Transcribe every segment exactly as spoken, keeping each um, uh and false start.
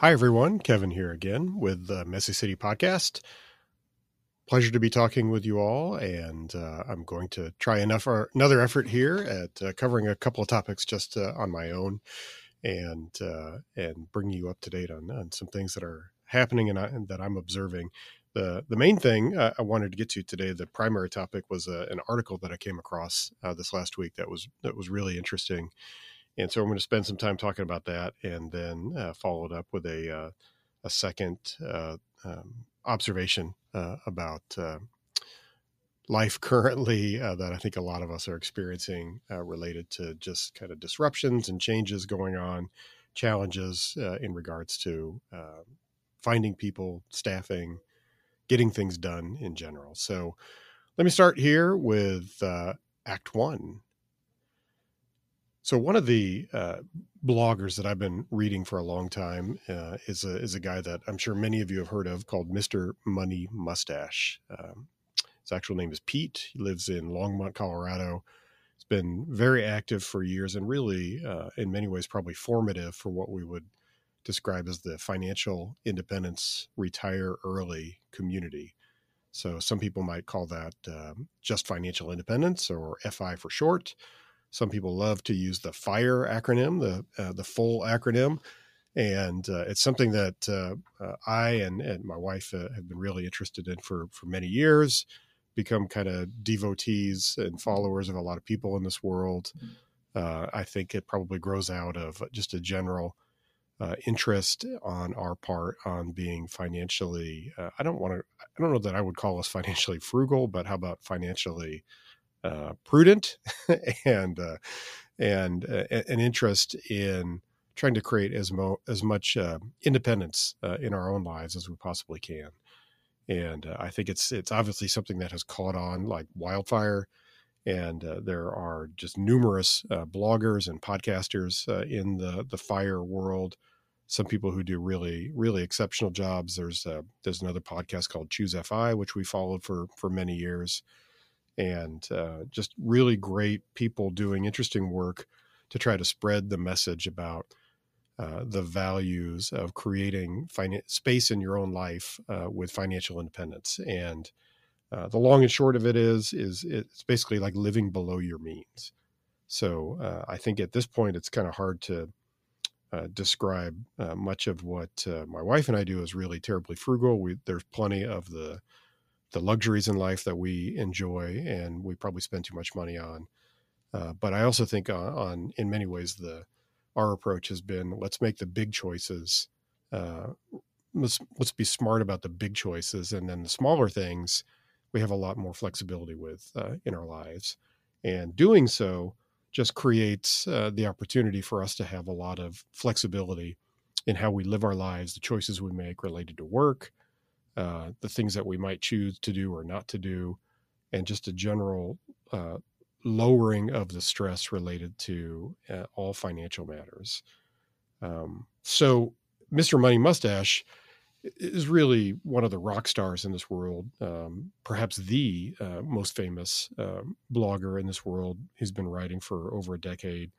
Hi, everyone. Kevin here again with the Messy City Podcast. Pleasure to be talking with you all, and uh, I'm going to try enough or another effort here at uh, covering a couple of topics just uh, on my own and uh, and bring you up to date on, on some things that are happening and, I, and that I'm observing. The the main thing uh, I wanted to get to today, the primary topic, was uh, an article that I came across uh, this last week that was that was really interesting. And so I'm going to spend some time talking about that and then uh, follow it up with a uh, a second uh, um, observation uh, about uh, life currently uh, that I think a lot of us are experiencing uh, related to just kind of disruptions and changes going on, challenges uh, in regards to uh, finding people, staffing, getting things done in general. So let me start here with uh, Act One. So one of the uh, bloggers that I've been reading for a long time uh, is a is a guy that I'm sure many of you have heard of called Mister Money Mustache. Um, his actual name is Pete. He lives in Longmont, Colorado. He's been very active for years and really, uh, in many ways, probably formative for what we would describe as the financial independence, retire early community. So some people might call that um, just financial independence, or F I for short. Some people love to use the FIRE acronym, the uh, the full acronym, and uh, it's something that uh, uh, I and, and my wife uh, have been really interested in for, for many years, become kind of devotees and followers of a lot of people in this world. Uh, I think it probably grows out of just a general uh, interest on our part on being financially, uh, I don't want to, I don't know that I would call us financially frugal, but how about financially Uh, prudent and uh, and uh, an interest in trying to create as mo- as much uh, independence uh, in our own lives as we possibly can. And uh, I think it's it's obviously something that has caught on like wildfire. And uh, there are just numerous uh, bloggers and podcasters uh, in the the FIRE world. Some people who do really really exceptional jobs. There's uh, there's another podcast called Choose F I, which we followed for for many years. And uh, just really great people doing interesting work to try to spread the message about uh, the values of creating fin- space in your own life uh, with financial independence. And uh, the long and short of it is, is it's basically like living below your means. So uh, I think at this point, it's kind of hard to uh, describe uh, much of what uh, my wife and I do is really terribly frugal. We, there's plenty of the the luxuries in life that we enjoy and we probably spend too much money on. Uh, but I also think on, on, in many ways, the, our approach has been, let's make the big choices. Uh, let's, let's be smart about the big choices. And then the smaller things we have a lot more flexibility with uh, in our lives, and doing so just creates uh, the opportunity for us to have a lot of flexibility in how we live our lives, the choices we make related to work, Uh, the things that we might choose to do or not to do, and just a general uh, lowering of the stress related to uh, all financial matters. Um, so Mister Money Mustache is really one of the rock stars in this world, um, perhaps the uh, most famous uh, blogger in this world. He's been writing for over a decade,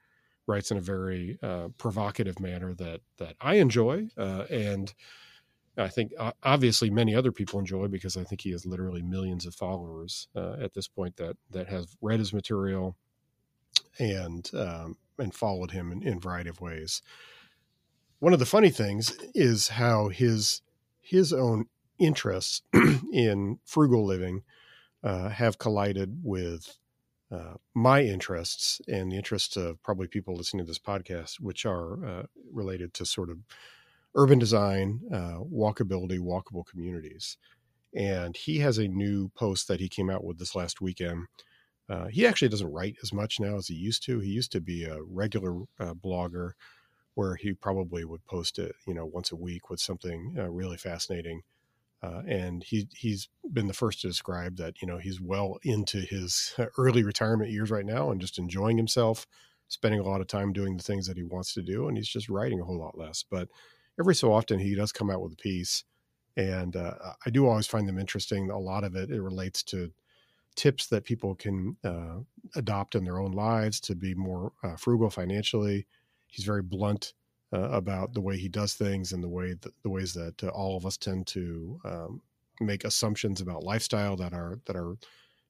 writes in a very uh, provocative manner that that I enjoy uh, and I think obviously many other people enjoy, because I think he has literally millions of followers uh, at this point that that have read his material and um, and followed him in, in a variety of ways. One of the funny things is how his his own interests in frugal living uh, have collided with uh, my interests and the interests of probably people listening to this podcast, which are uh, related to sort of urban design, uh, walkability, walkable communities. And he has a new post that he came out with this last weekend. Uh, he actually doesn't write as much now as he used to. He used to be a regular uh, blogger where he probably would post it, you know, once a week with something uh, really fascinating. Uh, and he, he's been the first to describe that, you know, he's well into his early retirement years right now and just enjoying himself, spending a lot of time doing the things that he wants to do. And he's just writing a whole lot less, but every so often he does come out with a piece, and uh, I do always find them interesting. A lot of it, it relates to tips that people can uh, adopt in their own lives to be more uh, frugal financially. He's very blunt uh, about the way he does things and the way th- the ways that uh, all of us tend to um, make assumptions about lifestyle that are that are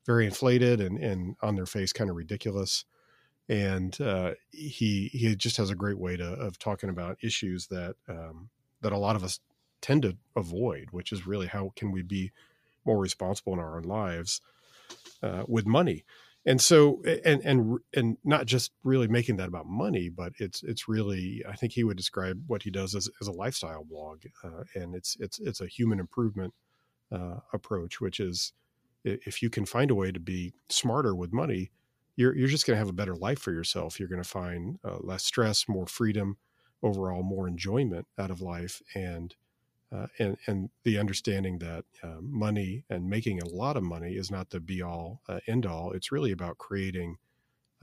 very inflated and, and on their face kind of ridiculous. And uh, he he just has a great way to, of talking about issues that um, that a lot of us tend to avoid, which is really how can we be more responsible in our own lives uh, with money. And so, and, and, and not just really making that about money, but it's, it's really, I think he would describe what he does as, as a lifestyle blog. Uh, and it's, it's, it's a human improvement uh, approach, which is if you can find a way to be smarter with money, you're, you're just going to have a better life for yourself. You're going to find uh, less stress, more freedom, overall, more enjoyment out of life. And, uh, and, and the understanding that uh, money and making a lot of money is not the be all uh, end all. It's really about creating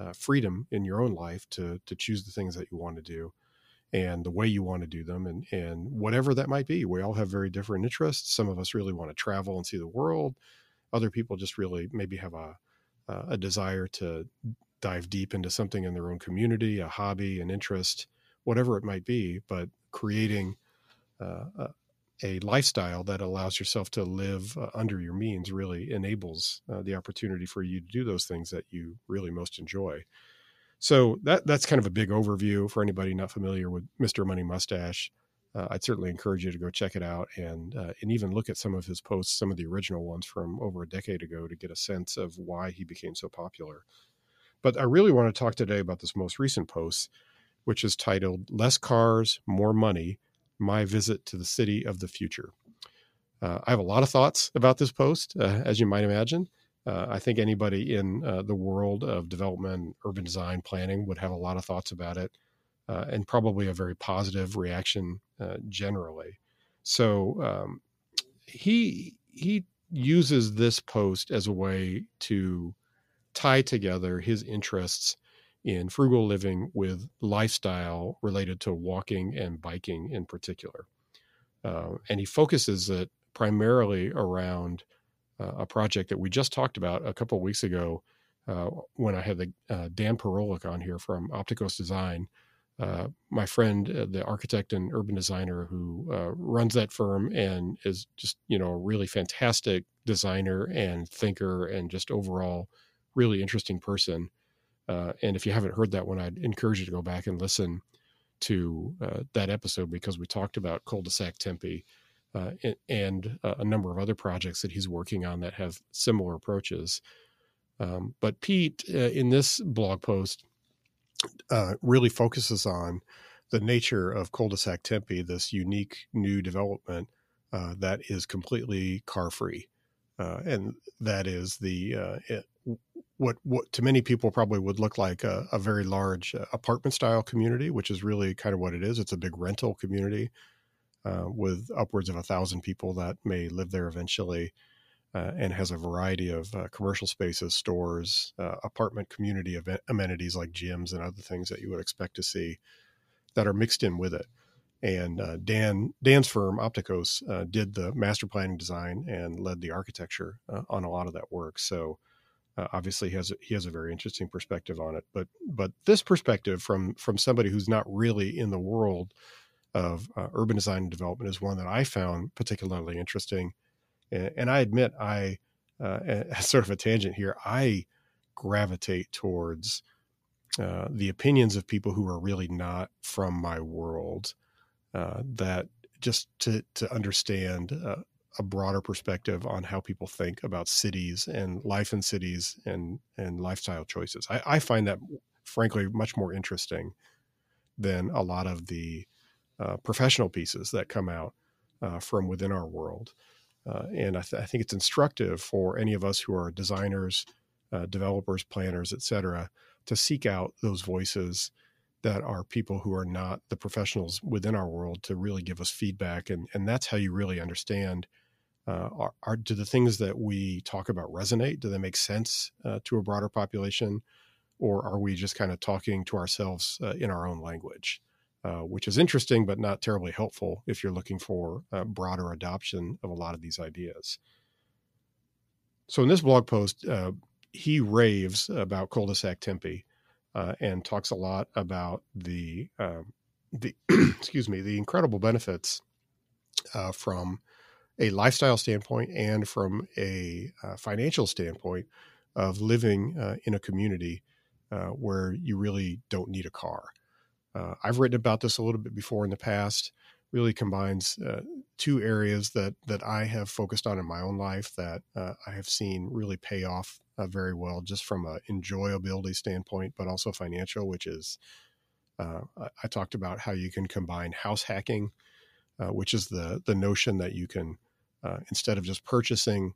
uh, freedom in your own life to, to choose the things that you want to do and the way you want to do them. And, and whatever that might be, we all have very different interests. Some of us really want to travel and see the world. Other people just really maybe have a, a desire to dive deep into something in their own community, a hobby, an interest, whatever it might be, but creating uh, a, a lifestyle that allows yourself to live uh, under your means really enables uh, the opportunity for you to do those things that you really most enjoy. So that that's kind of a big overview for anybody not familiar with Mister Money Mustache. Uh, I'd certainly encourage you to go check it out and uh, and even look at some of his posts, some of the original ones from over a decade ago to get a sense of why he became so popular. But I really want to talk today about this most recent post, which is titled Less Cars, More Money, My Visit to the City of the Future. Uh, I have a lot of thoughts about this post, uh, as you might imagine. Uh, I think anybody in uh, the world of development, urban design, planning would have a lot of thoughts about it. Uh, and probably a very positive reaction uh, generally. So um, he he uses this post as a way to tie together his interests in frugal living with lifestyle related to walking and biking in particular. Uh, and he focuses it primarily around uh, a project that we just talked about a couple of weeks ago uh, when I had the uh, Dan Parolek on here from Opticos Design. Uh, my friend, uh, the architect and urban designer who uh, runs that firm and is just, you know, a really fantastic designer and thinker and just overall really interesting person. Uh, and if you haven't heard that one, I'd encourage you to go back and listen to uh, that episode because we talked about Culdesac Tempe uh, and, and uh, a number of other projects that he's working on that have similar approaches. Um, but Pete, uh, in this blog post, Uh, really focuses on the nature of Culdesac Tempe, this unique new development uh, that is completely car-free. Uh, and that is the uh, it, what what to many people probably would look like a, a very large apartment-style community, which is really kind of what it is. It's a big rental community uh, with upwards of a thousand people that may live there eventually uh, and has a variety of uh, commercial spaces, stores, uh, apartment community event, amenities like gyms and other things that you would expect to see that are mixed in with it. And uh, Dan Dan's firm, Opticos, uh, did the master planning design and led the architecture uh, on a lot of that work. So uh, obviously he has, he has a very interesting perspective on it. But but this perspective from, from somebody who's not really in the world of uh, urban design and development is one that I found particularly interesting. And I admit, I, uh, as sort of a tangent here, I gravitate towards uh, the opinions of people who are really not from my world, uh, that just to, to understand uh, a broader perspective on how people think about cities and life in cities and, and lifestyle choices. I, I find that, frankly, much more interesting than a lot of the uh, professional pieces that come out uh, from within our world. Uh, and I, th- I think it's instructive for any of us who are designers, uh, developers, planners, et cetera, to seek out those voices that are people who are not the professionals within our world to really give us feedback. And, and that's how you really understand, uh, are, are, do the things that we talk about resonate? Do they make sense uh, to a broader population? Or are we just kind of talking to ourselves uh, in our own language? Uh, which is interesting, but not terribly helpful if you're looking for uh, broader adoption of a lot of these ideas. So in this blog post, uh, he raves about Culdesac Tempe uh, and talks a lot about the um, the excuse me, the incredible benefits uh, from a lifestyle standpoint and from a uh, financial standpoint of living uh, in a community uh, where you really don't need a car. Uh, I've written about this a little bit before in the past. Really combines uh, two areas that that I have focused on in my own life that uh, I have seen really pay off uh, very well, just from an enjoyability standpoint, but also financial, which is uh, I talked about how you can combine house hacking, uh, which is the the notion that you can, uh, instead of just purchasing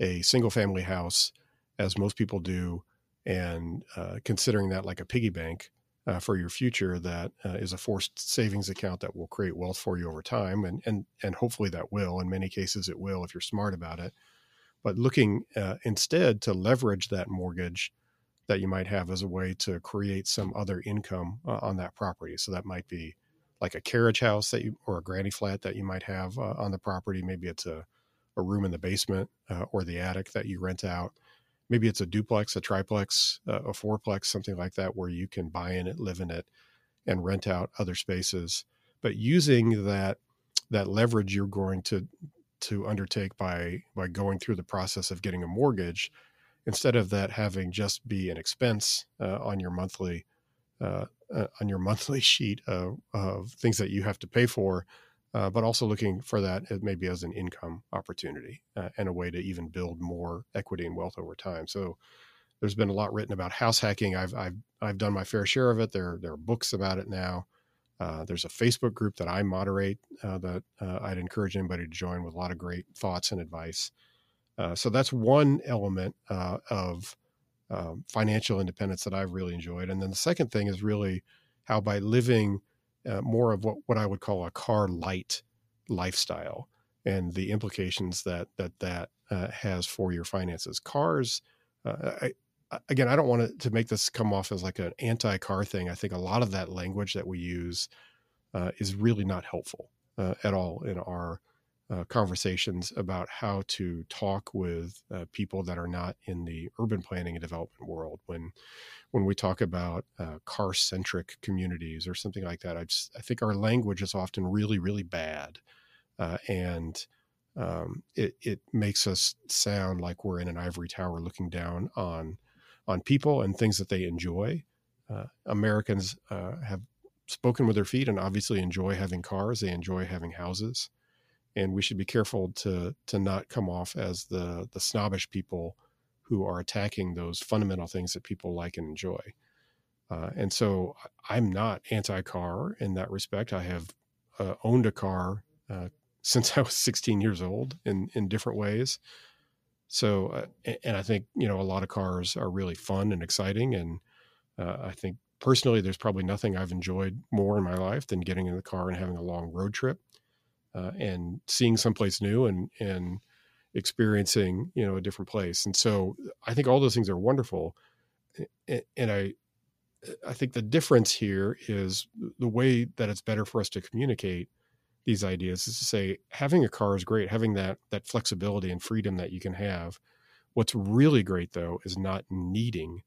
a single family house, as most people do, and uh, considering that like a piggy bank, Uh, for your future, that uh, is a forced savings account that will create wealth for you over time. And, and, and hopefully that will, in many cases it will, if you're smart about it, but looking uh, instead to leverage that mortgage that you might have as a way to create some other income uh, on that property. So that might be like a carriage house that you, or a granny flat that you might have uh, on the property. Maybe it's a, a room in the basement uh, or the attic that you rent out. Maybe it's a duplex, a triplex, uh, a fourplex, something like that, where you can buy in it, live in it, and rent out other spaces. But using that that leverage you're going to to undertake by by going through the process of getting a mortgage, instead of that having just be an expense uh, on your monthly uh, uh, on your monthly sheet of, of things that you have to pay for, Uh, but also looking for that maybe as an income opportunity uh, and a way to even build more equity and wealth over time. So there's been a lot written about house hacking. I've I've I've done my fair share of it. There there are books about it now. Uh, there's a Facebook group that I moderate uh, that uh, I'd encourage anybody to join, with a lot of great thoughts and advice. Uh, so that's one element uh, of um, financial independence that I've really enjoyed. And then the second thing is really how, by living Uh, more of what, what I would call a car light lifestyle, and the implications that that that uh, has for your finances. Cars, uh, I, again, I don't want to, to make this come off as like an anti-car thing. I think a lot of that language that we use uh, is really not helpful uh, at all in our uh, conversations about how to talk with uh, people that are not in the urban planning and development world. When when we talk about uh, car-centric communities or something like that, I just, I think our language is often really, really bad. Uh, and um, it, it makes us sound like we're in an ivory tower looking down on, on people and things that they enjoy. Uh, Americans uh, have spoken with their feet and obviously enjoy having cars. They enjoy having houses. And we should be careful to to not come off as the the snobbish people who are attacking those fundamental things that people like and enjoy. Uh, and so I'm not anti-car in that respect. I have uh, owned a car uh, since I was sixteen years old in, in different ways. So, uh, and I think, you know, a lot of cars are really fun and exciting. And uh, I think personally, there's probably nothing I've enjoyed more in my life than getting in the car and having a long road trip. Uh, and seeing someplace new and, and experiencing, you know, a different place. And so I think all those things are wonderful. And I, I think the difference here is the way that it's better for us to communicate these ideas is to say, having a car is great. Having that, that flexibility and freedom that you can have. What's really great though, is not needing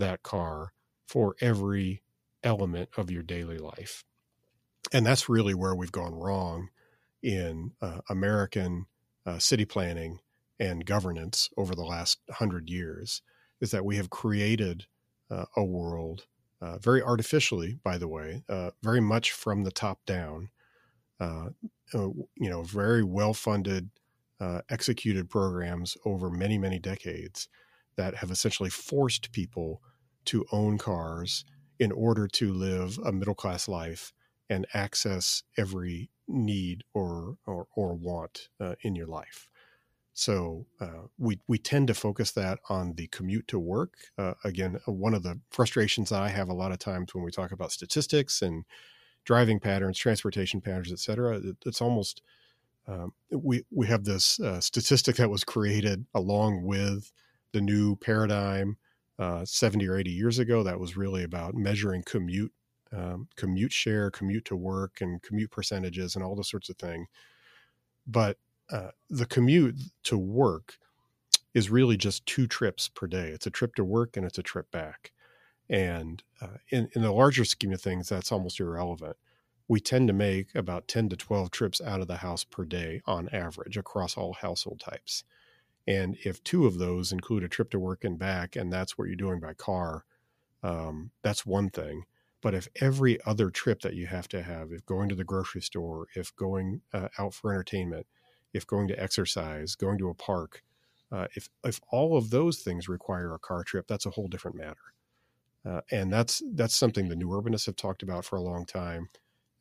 that car for every element of your daily life. And that's really where we've gone wrong in uh, American uh, city planning and governance over the last hundred years, is that we have created uh, a world uh, very artificially, by the way, uh, very much from the top down, uh, uh, you know, very well-funded, uh, executed programs over many, many decades that have essentially forced people to own cars in order to live a middle-class life and access every need or or, or want uh, in your life. So uh, we we tend to focus that on the commute to work. Uh, again, one of the frustrations that I have a lot of times when we talk about statistics and driving patterns, transportation patterns, et cetera, it, it's almost, um, we, we have this uh, statistic that was created along with the new paradigm uh, seventy or eighty years ago that was really about measuring commute Um, commute share, commute to work, and commute percentages, and all those sorts of things. But uh, the commute to work is really just two trips per day. It's a trip to work and it's a trip back. And uh, in, in the larger scheme of things, that's almost irrelevant. we tend to make about ten to twelve trips out of the house per day on average across all household types. And if two of those include a trip to work and back, and that's what you're doing by car, um, that's one thing. But if every other trip that you have to have, if going to the grocery store, if going uh, out for entertainment, if going to exercise, going to a park, uh, if if all of those things require a car trip, that's a whole different matter. Uh, and that's that's something the new urbanists have talked about for a long time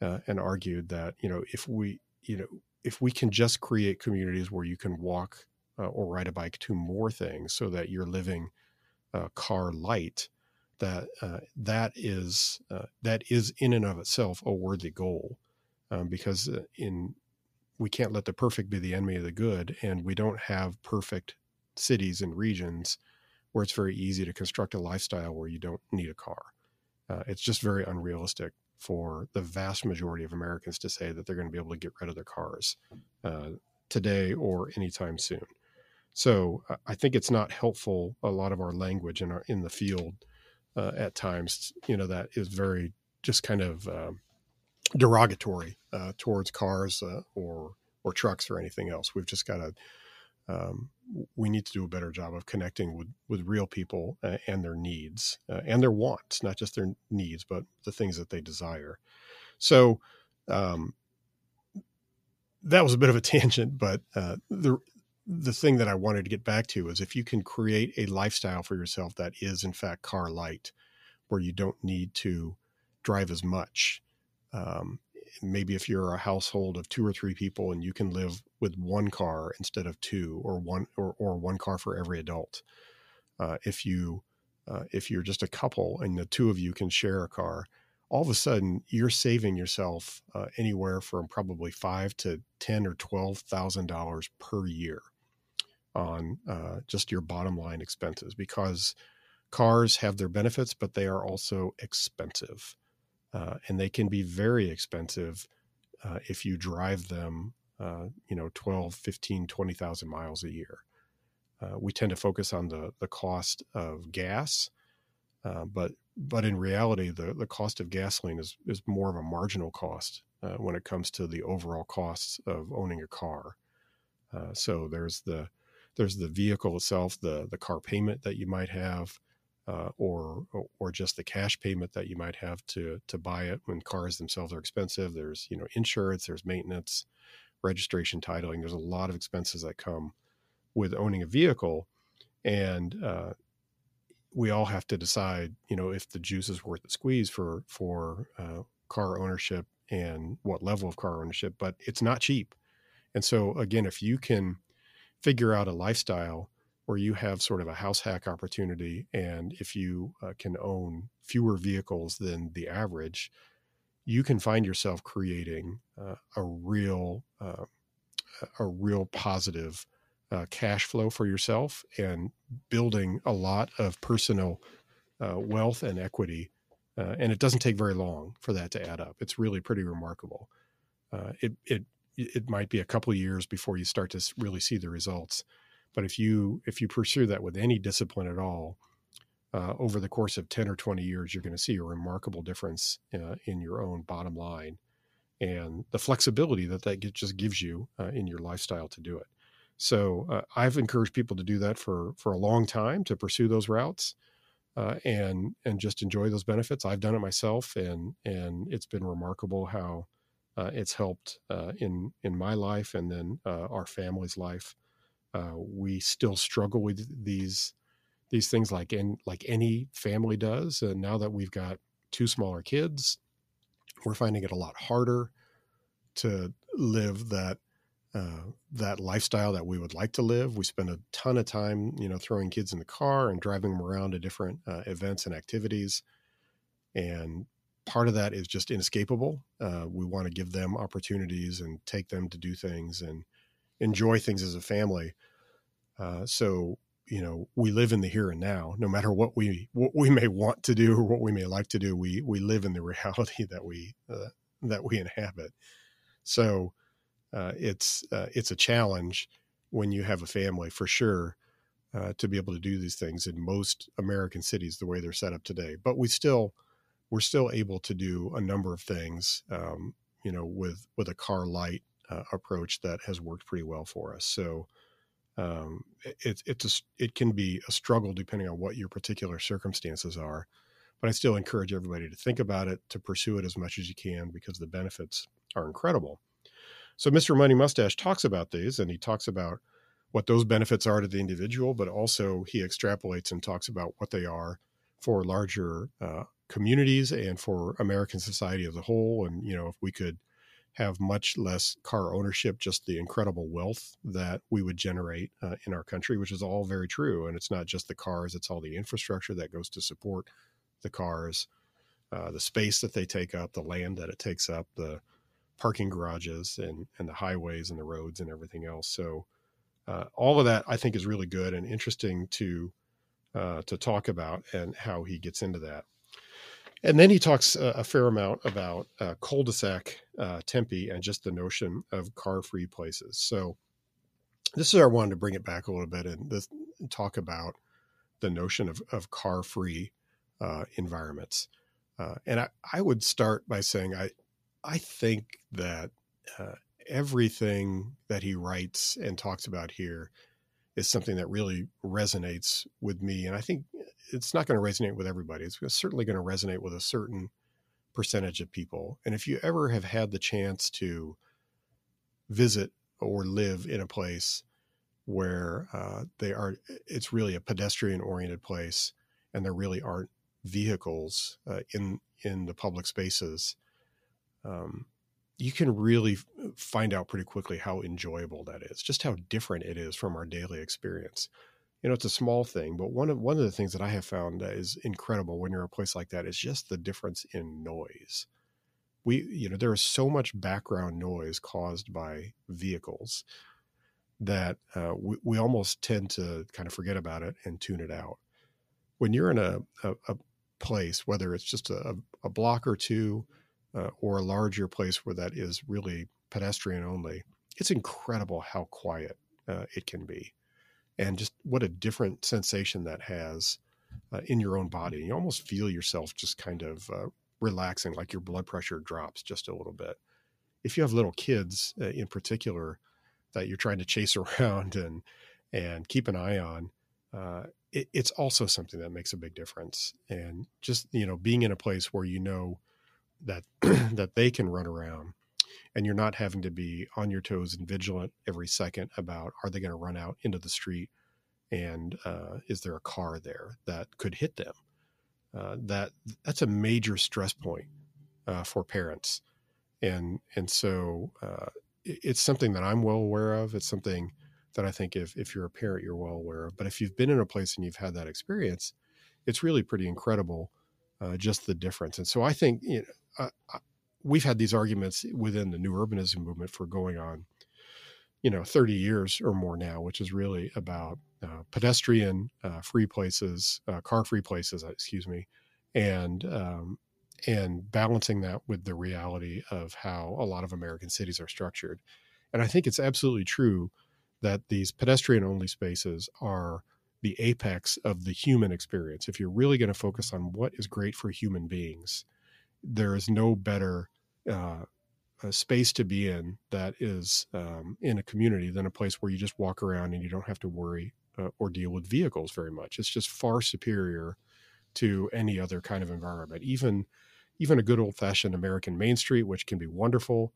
uh, and argued that, you know, if we, you know, if we can just create communities where you can walk uh, or ride a bike to more things so that you're living uh, car light, that uh, that is uh, that is in and of itself a worthy goal, um, because in we can't let the perfect be the enemy of the good, and we don't have perfect cities and regions where it's very easy to construct a lifestyle where you don't need a car. Uh, it's just very unrealistic for the vast majority of Americans to say that they're going to be able to get rid of their cars uh, today or anytime soon. So uh, I think it's not helpful. A lot of our language in our in the field. Uh, at times, you know, that is very just kind of uh, derogatory uh, towards cars uh, or or trucks or anything else. We've just got to um, we need to do a better job of connecting with with real people uh, and their needs uh, and their wants, not just their needs, but the things that they desire. So um, that was a bit of a tangent, but uh, the The thing that I wanted to get back to is if you can create a lifestyle for yourself that is, in fact, car light, where you don't need to drive as much. Um, maybe if you're a household of two or three people and you can live with one car instead of two, or one or, or one car for every adult. Uh, if you uh, if you're just a couple and the two of you can share a car, all of a sudden you're saving yourself uh, anywhere from probably five to ten or twelve thousand dollars per year on uh, just your bottom line expenses, because cars have their benefits, but they are also expensive. Uh, and they can be very expensive uh, if you drive them, uh, you know, twelve, fifteen, twenty thousand miles a year. Uh, we tend to focus on the the cost of gas, uh, but but in reality, the, the cost of gasoline is, is more of a marginal cost uh, when it comes to the overall costs of owning a car. Uh, so there's the There's the vehicle itself, the the car payment that you might have, uh, or or just the cash payment that you might have to to buy it. When cars themselves are expensive, there's you know insurance, there's maintenance, registration, titling. There's a lot of expenses that come with owning a vehicle, and uh, we all have to decide you know if the juice is worth the squeeze for for uh, car ownership and what level of car ownership. But it's not cheap, and so again, if you can figure out a lifestyle where you have sort of a house hack opportunity, and if you uh, can own fewer vehicles than the average, you can find yourself creating uh, a real, uh, a real positive uh, cash flow for yourself and building a lot of personal uh, wealth and equity. Uh, and it doesn't take very long for that to add up. It's really pretty remarkable. Uh, it, it, It might be a couple of years before you start to really see the results, but if you if you pursue that with any discipline at all, uh, over the course of ten or twenty years, you're going to see a remarkable difference uh, in your own bottom line and the flexibility that that just gives you uh, in your lifestyle to do it. So uh, I've encouraged people to do that for for a long time, to pursue those routes uh, and and just enjoy those benefits. I've done it myself, and and it's been remarkable how. Uh, it's helped uh, in in my life, and then uh, our family's life. Uh, we still struggle with these these things, like in like any family does. And now that we've got two smaller kids, we're finding it a lot harder to live that uh, that lifestyle that we would like to live. We spend a ton of time, you know, throwing kids in the car and driving them around to different uh, events and activities, and part of that is just inescapable. Uh, we want to give them opportunities and take them to do things and enjoy things as a family. Uh, so, you know, we live in the here and now. No matter what we what we may want to do or what we may like to do, we we live in the reality that we uh, that we inhabit. So, uh, it's uh, it's a challenge when you have a family, for sure. Uh, to be able to do these things in most American cities the way they're set up today, but we still. we're still able to do a number of things, um, you know, with, with a car light uh, approach that has worked pretty well for us. So um, it, it's a, it can be a struggle depending on what your particular circumstances are, but I still encourage everybody to think about it, to pursue it as much as you can, because the benefits are incredible. So Mister Money Mustache talks about these, and he talks about what those benefits are to the individual, but also he extrapolates and talks about what they are for larger uh, communities and for American society as a whole. And, you know, if we could have much less car ownership, just the incredible wealth that we would generate uh, in our country, which is all very true. And it's not just the cars, it's all the infrastructure that goes to support the cars, uh, the space that they take up, the land that it takes up, the parking garages and, and the highways and the roads and everything else. So uh, all of that I think is really good and interesting to uh, to talk about, and how he gets into that. And then he talks a, a fair amount about uh, Culdesac uh, Tempe and just the notion of car-free places. So this is where I wanted to bring it back a little bit and this, talk about the notion of, of car-free uh, environments. Uh, and I, I would start by saying I I think that uh, everything that he writes and talks about here is something that really resonates with me. And I think it's not going to resonate with everybody. It's certainly going to resonate with a certain percentage of people. And if you ever have had the chance to visit or live in a place where uh, they are, it's really a pedestrian oriented place and there really aren't vehicles uh, in, in the public spaces, Um, you can really find out pretty quickly how enjoyable that is, just how different it is from our daily experience. You know, it's a small thing, but one of, one of the things that I have found that is incredible when you're in a place like that is just the difference in noise. We, you know, there is so much background noise caused by vehicles that uh, we, we almost tend to kind of forget about it and tune it out. When you're in a, a, a place, whether it's just a, a block or two, Uh, or a larger place where that is really pedestrian only, it's incredible how quiet uh, it can be. And just what a different sensation that has uh, in your own body. You almost feel yourself just kind of uh, relaxing, like your blood pressure drops just a little bit. If you have little kids uh, in particular that you're trying to chase around and, and keep an eye on, uh, it, it's also something that makes a big difference. And just, you know, being in a place where, you know, that that they can run around and you're not having to be on your toes and vigilant every second about, are they going to run out into the street? And uh, is there a car there that could hit them? Uh, that that's a major stress point uh, for parents. And, and so uh, it, it's something that I'm well aware of. It's something that I think if, if you're a parent, you're well aware of, but if you've been in a place and you've had that experience, it's really pretty incredible, uh, just the difference. And so I think, you know, Uh, we've had these arguments within the new urbanism movement for going on, you know, thirty years or more now, which is really about uh, pedestrian uh, free places, uh, car free places, excuse me, and um, and balancing that with the reality of how a lot of American cities are structured. And I think it's absolutely true that these pedestrian only spaces are the apex of the human experience. If you're really going to focus on what is great for human beings, there is no better uh, space to be in that is um, in a community than a place where you just walk around and you don't have to worry uh, or deal with vehicles very much. It's just far superior to any other kind of environment. Even, even a good old fashioned American Main Street, which can be wonderful.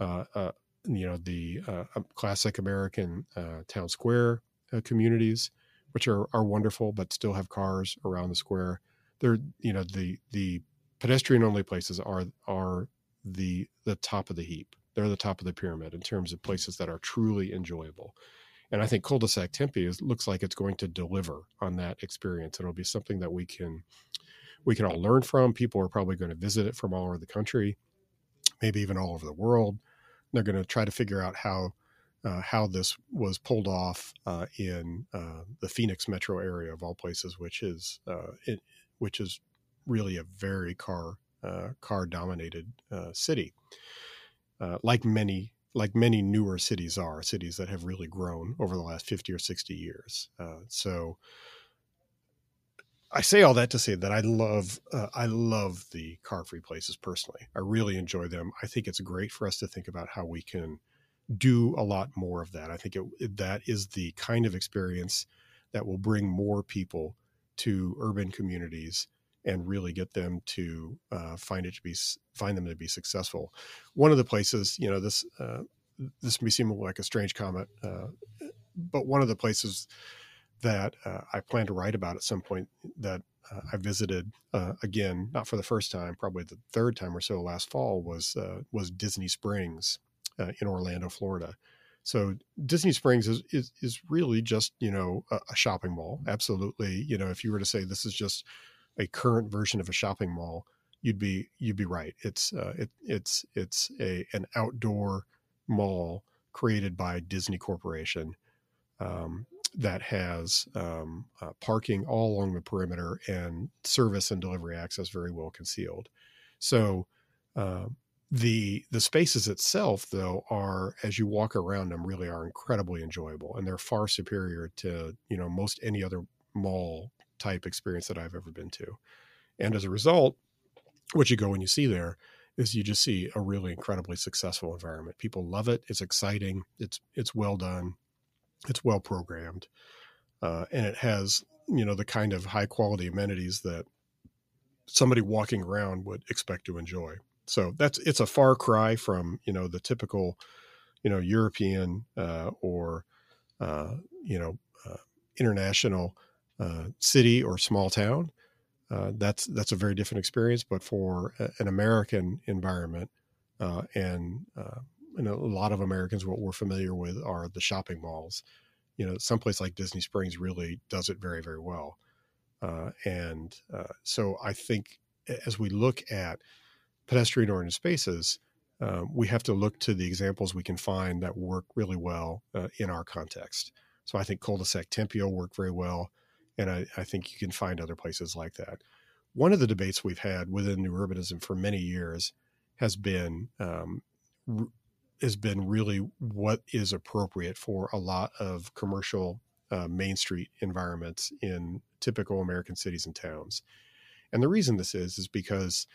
Uh, uh, you know, the uh, classic American uh, town square uh, communities, which are, are wonderful, but still have cars around the square. They're, you know, the, the, pedestrian only places are, are the, the top of the heap. They're the top of the pyramid in terms of places that are truly enjoyable. And I think Culdesac Tempe is, looks like it's going to deliver on that experience. It'll be something that we can, we can all learn from. People are probably going to visit it from all over the country, maybe even all over the world. They're going to try to figure out how, uh, how this was pulled off uh, in uh, the Phoenix metro area of all places, which is, uh, it, which is, really a very car uh, car dominated uh, city, uh, like many like many newer cities are, cities that have really grown over the last fifty or sixty years. Uh, so I say all that to say that I love, uh, I love the car-free places personally. I really enjoy them. I think it's great for us to think about how we can do a lot more of that. I think it, that is the kind of experience that will bring more people to urban communities and really get them to uh, find it to be find them to be successful. One of the places, you know, this uh, this may seem like a strange comment, uh, but one of the places that uh, I plan to write about at some point that uh, I visited uh, again, not for the first time, probably the third time or so last fall was, uh, was Disney Springs uh, in Orlando, Florida. So Disney Springs is, is, is really just, you know, a, a shopping mall. Absolutely. You know, if you were to say this is just a current version of a shopping mall, you'd be, you'd be right. It's uh, it, it's, it's a, an outdoor mall created by Disney Corporation. Um, that has um, uh, parking all along the perimeter and service and delivery access very well concealed. So uh, the the spaces itself, though, are, as you walk around them, really are incredibly enjoyable. And they're far superior to, you know, most any other mall type experience that I've ever been to. And as a result, what you go and you see there is you just see a really incredibly successful environment. People love it. It's exciting. It's it's well done. It's well programmed, uh, and it has, you know, the kind of high quality amenities that somebody walking around would expect to enjoy. So that's, it's a far cry from, you know, the typical, you know, European uh, or, uh, you know, uh, international uh, city or small town. Uh, that's, that's a very different experience, but for a, an American environment uh, and, uh, and a lot of Americans, what we're familiar with are the shopping malls. You know, someplace like Disney Springs really does it very, very well. Uh, and uh, so I think as we look at pedestrian-oriented spaces, uh, we have to look to the examples we can find that work really well uh, in our context. So I think Culdesac Tempe worked very well, and I, I think you can find other places like that. One of the debates we've had within New Urbanism for many years has been um, re- has been really what is appropriate for a lot of commercial uh, Main Street environments in typical American cities and towns. And the reason this is, is because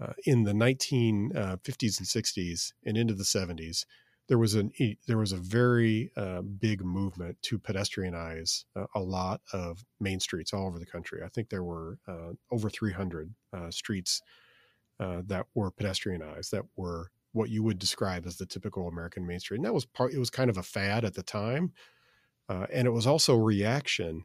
uh, in the nineteen fifties and sixties and into the seventies, there was an, there was a very uh, big movement to pedestrianize uh, a lot of Main Streets all over the country. I think there were uh, over three hundred uh, streets uh, that were pedestrianized, that were what you would describe as the typical American Main Street. And that was part, it was kind of a fad at the time. Uh, and it was also a reaction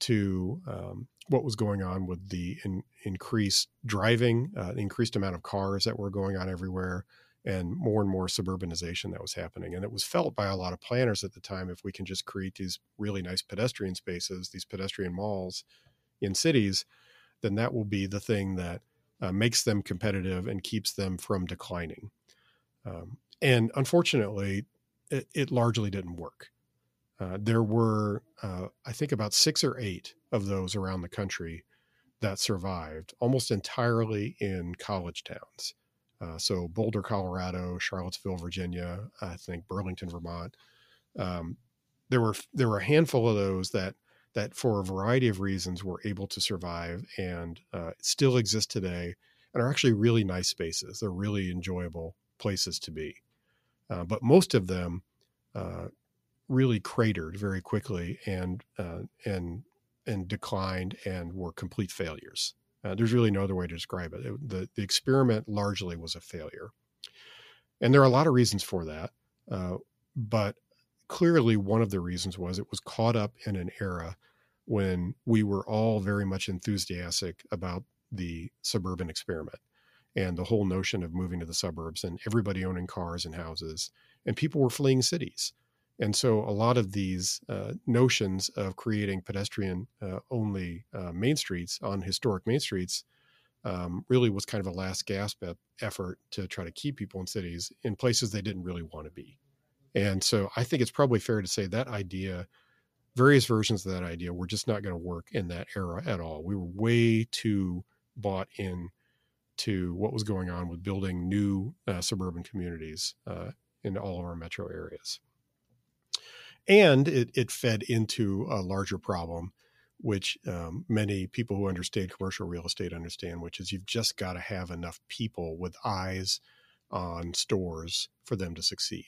to um, what was going on with the in, increased driving, uh, increased amount of cars that were going on everywhere, and more and more suburbanization that was happening. And it was felt by a lot of planners at the time, if we can just create these really nice pedestrian spaces, these pedestrian malls in cities, then that will be the thing that uh, makes them competitive and keeps them from declining. Um, and unfortunately, it, it largely didn't work. Uh, there were, uh, I think, about six or eight of those around the country that survived almost entirely in college towns. Uh, so Boulder, Colorado, Charlottesville, Virginia, I think Burlington, Vermont. Um, there were there were a handful of those that that for a variety of reasons were able to survive and uh, still exist today, and are actually really nice spaces. They're really enjoyable places to be. Uh, but most of them uh, really cratered very quickly and, uh, and, and declined and were complete failures. Uh, there's really no other way to describe it. it. The The experiment largely was a failure. And there are a lot of reasons for that. Uh, but clearly one of the reasons was it was caught up in an era when we were all very much enthusiastic about the suburban experiment and the whole notion of moving to the suburbs and everybody owning cars and houses, and people were fleeing cities. And so a lot of these uh, notions of creating pedestrian uh, only uh, Main Streets on historic Main Streets um, really was kind of a last gasp effort to try to keep people in cities in places they didn't really want to be. And so I think it's probably fair to say that idea, various versions of that idea, were just not going to work in that era at all. We were way too bought in to what was going on with building new uh, suburban communities uh, in all of our metro areas. And it, it fed into a larger problem, which um, many people who understand commercial real estate understand, which is you've just got to have enough people with eyes on stores for them to succeed.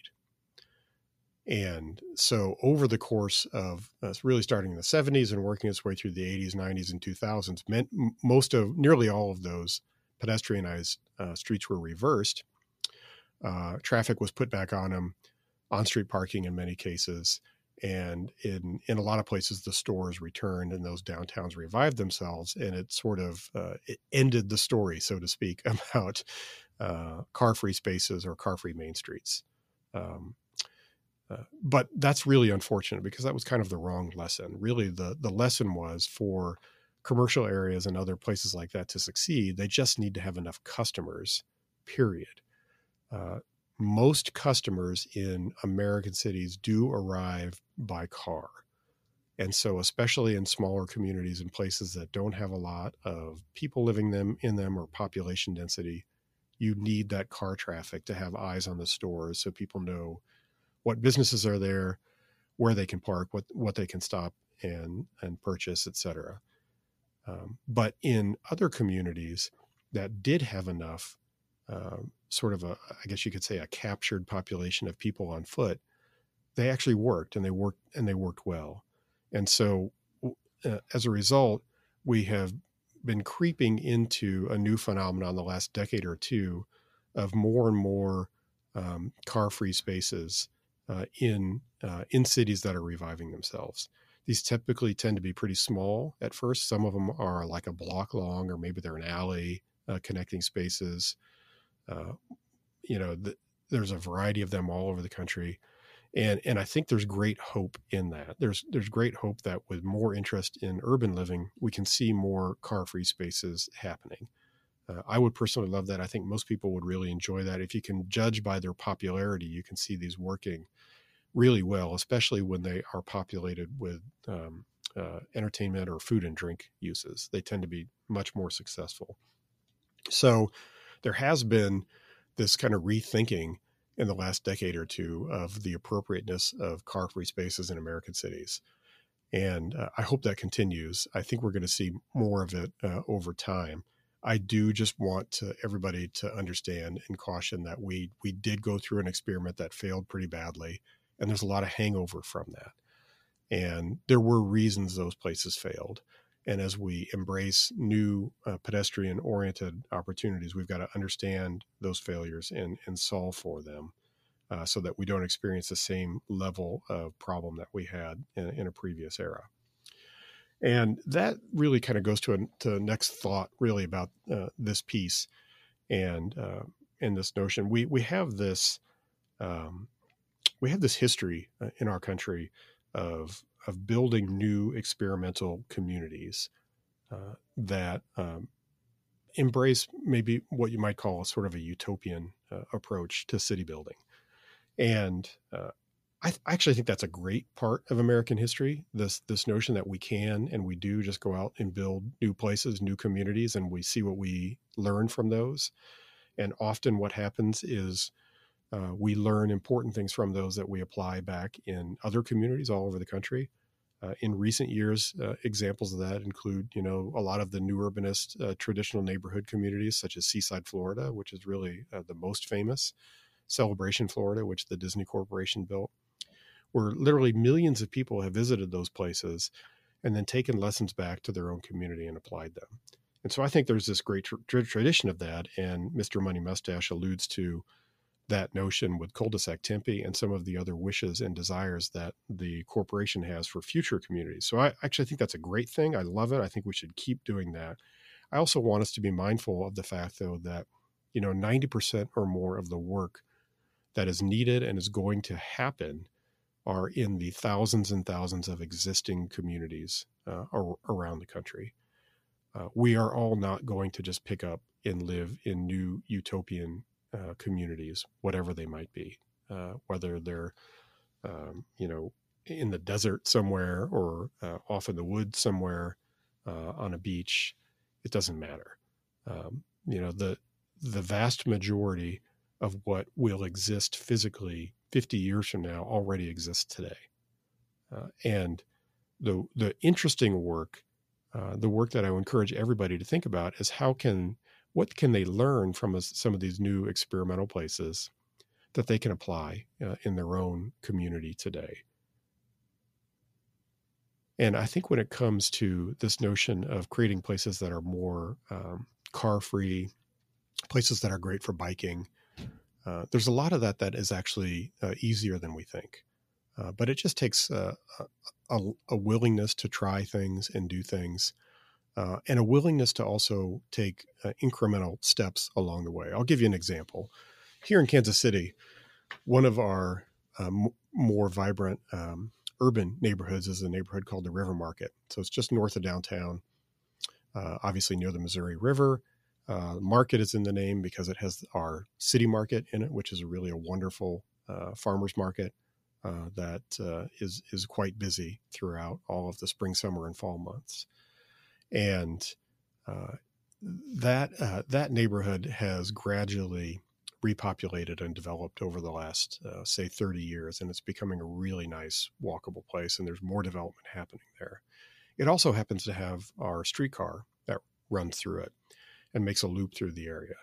And so over the course of uh, really starting in the seventies and working its way through the eighties, nineties, and two thousands, meant most of nearly all of those pedestrianized uh, streets were reversed. Uh, traffic was put back on them, on-street parking in many cases. And in, in a lot of places, the stores returned and those downtowns revived themselves. And it sort of uh, it ended the story, so to speak, about uh, car-free spaces or car-free main streets. Um, uh, but that's really unfortunate because that was kind of the wrong lesson. Really, the, the lesson was for commercial areas and other places like that to succeed, they just need to have enough customers, period. Uh, most customers in American cities do arrive by car. And so, especially in smaller communities and places that don't have a lot of people living them in them or population density, you need that car traffic to have eyes on the stores so people know what businesses are there, where they can park, what, what they can stop and, and purchase, et cetera. Um, but in other communities that did have enough uh, sort of a, I guess you could say a captured population of people on foot, they actually worked and they worked and they worked well. And so uh, as a result, we have been creeping into a new phenomenon the last decade or two of more and more um, car-free spaces uh, in, uh, in cities that are reviving themselves. These typically tend to be pretty small at first. Some of them are like a block long, or maybe they're an alley uh, connecting spaces. Uh, you know, the, there's a variety of them all over the country. And and I think there's great hope in that. There's there's great hope that with more interest in urban living, we can see more car-free spaces happening. Uh, I would personally love that. I think most people would really enjoy that. If you can judge by their popularity, you can see these working really well, especially when they are populated with um, uh, entertainment or food and drink uses. They tend to be much more successful. So there has been this kind of rethinking in the last decade or two of the appropriateness of car-free spaces in American cities. And uh, I hope that continues. I think we're going to see more of it uh, over time. I do just want to, everybody to understand and caution that we we did go through an experiment that failed pretty badly. And there's a lot of hangover from that. And there were reasons those places failed. And as we embrace new uh, pedestrian-oriented opportunities, we've got to understand those failures and, and solve for them uh, so that we don't experience the same level of problem that we had in, in a previous era. And that really kind of goes to, a, to the next thought really about uh, this piece and, uh, and this notion. We, we have this... Um, We have this history in our country of of building new experimental communities uh, that um, embrace maybe what you might call a sort of a utopian uh, approach to city building. And uh, I, th- I actually think that's a great part of American history, this this notion that we can and we do just go out and build new places, new communities, and we see what we learn from those. And often what happens is Uh, we learn important things from those that we apply back in other communities all over the country. Uh, in recent years, uh, examples of that include, you know, a lot of the new urbanist uh, traditional neighborhood communities, such as Seaside, Florida, which is really uh, the most famous, Celebration, Florida, which the Disney Corporation built, where literally millions of people have visited those places and then taken lessons back to their own community and applied them. And so I think there's this great tr- tr- tradition of that, and Mister Money Mustache alludes to that notion with Culdesac Tempe and some of the other wishes and desires that the corporation has for future communities. So I actually think that's a great thing. I love it. I think we should keep doing that. I also want us to be mindful of the fact, though, that, you know, ninety percent or more of the work that is needed and is going to happen are in the thousands and thousands of existing communities uh, ar- around the country. Uh, we are all not going to just pick up and live in new utopian Uh, communities, whatever they might be, uh, whether they're, um, you know, in the desert somewhere or uh, off in the woods somewhere uh, on a beach, it doesn't matter. Um, you know, the the vast majority of what will exist physically fifty years from now already exists today. Uh, and the the interesting work, uh, the work that I would encourage everybody to think about is how can what can they learn from us, some of these new experimental places that they can apply uh, in their own community today. And I think when it comes to this notion of creating places that are more um, car-free, places that are great for biking, uh, there's a lot of that that is actually uh, easier than we think. Uh, but it just takes uh, a, a willingness to try things and do things, uh, and a willingness to also take uh, incremental steps along the way. I'll give you an example. Here in Kansas City, one of our uh, m- more vibrant um, urban neighborhoods is a neighborhood called the River Market. So it's just north of downtown, uh, obviously near the Missouri River. Uh, market is in the name because it has our city market in it, which is a really a wonderful uh, farmer's market uh, that uh, is is quite busy throughout all of the spring, summer, and fall months. And uh, that uh, that neighborhood has gradually repopulated and developed over the last, uh, say, thirty years, and it's becoming a really nice walkable place, and there's more development happening there. It also happens to have our streetcar that runs through it and makes a loop through the area.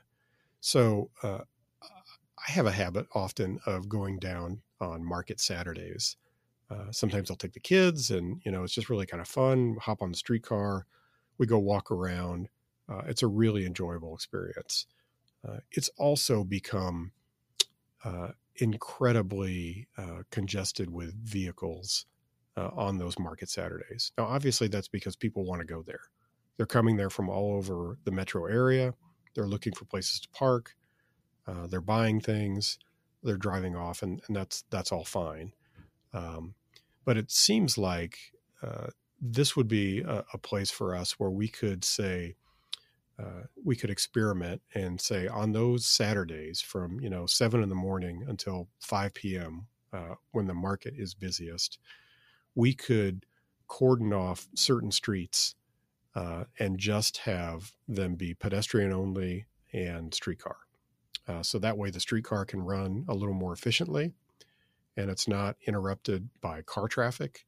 So uh, I have a habit often of going down on market Saturdays. Uh, sometimes I'll take the kids and, you know, it's just really kind of fun. Hop on the streetcar. We go walk around. Uh, it's a really enjoyable experience. Uh, it's also become uh, incredibly uh, congested with vehicles uh, on those market Saturdays. Now, obviously, that's because people want to go there. They're coming there from all over the metro area. They're looking for places to park. Uh, they're buying things. They're driving off, and, and that's that's all fine. Um, but it seems like uh, this would be a, a place for us where we could say, Uh, we could experiment and say on those Saturdays from, you know, seven in the morning until five p.m. Uh, when the market is busiest, we could cordon off certain streets uh, and just have them be pedestrian only and streetcar. Uh, so that way the streetcar can run a little more efficiently and it's not interrupted by car traffic.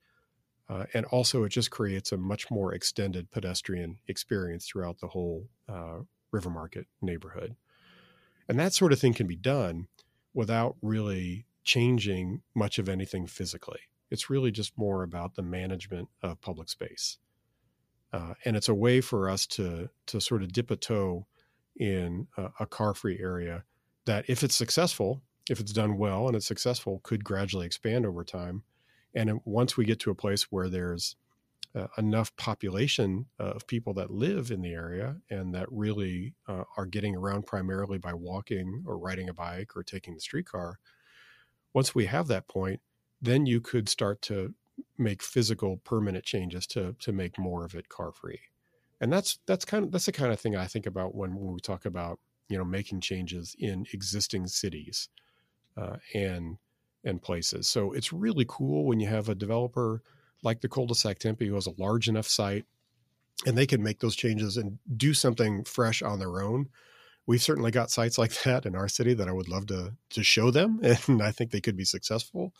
Uh, and also, it just creates a much more extended pedestrian experience throughout the whole uh, River Market neighborhood. And that sort of thing can be done without really changing much of anything physically. It's really just more about the management of public space. Uh, and it's a way for us to, to sort of dip a toe in a, a car-free area that, if it's successful, if it's done well and it's successful, could gradually expand over time. And once we get to a place where there's uh, enough population of people that live in the area and that really uh, are getting around primarily by walking or riding a bike or taking the streetcar, once we have that point, then you could start to make physical permanent changes to to make more of it car-free. And that's that's kind of that's the kind of thing I think about when we talk about, you know, making changes in existing cities uh, and. and places. So it's really cool when you have a developer like the Culdesac Tempe who has a large enough site and they can make those changes and do something fresh on their own. We've certainly got sites like that in our city that I would love to to show them. And I think they could be successful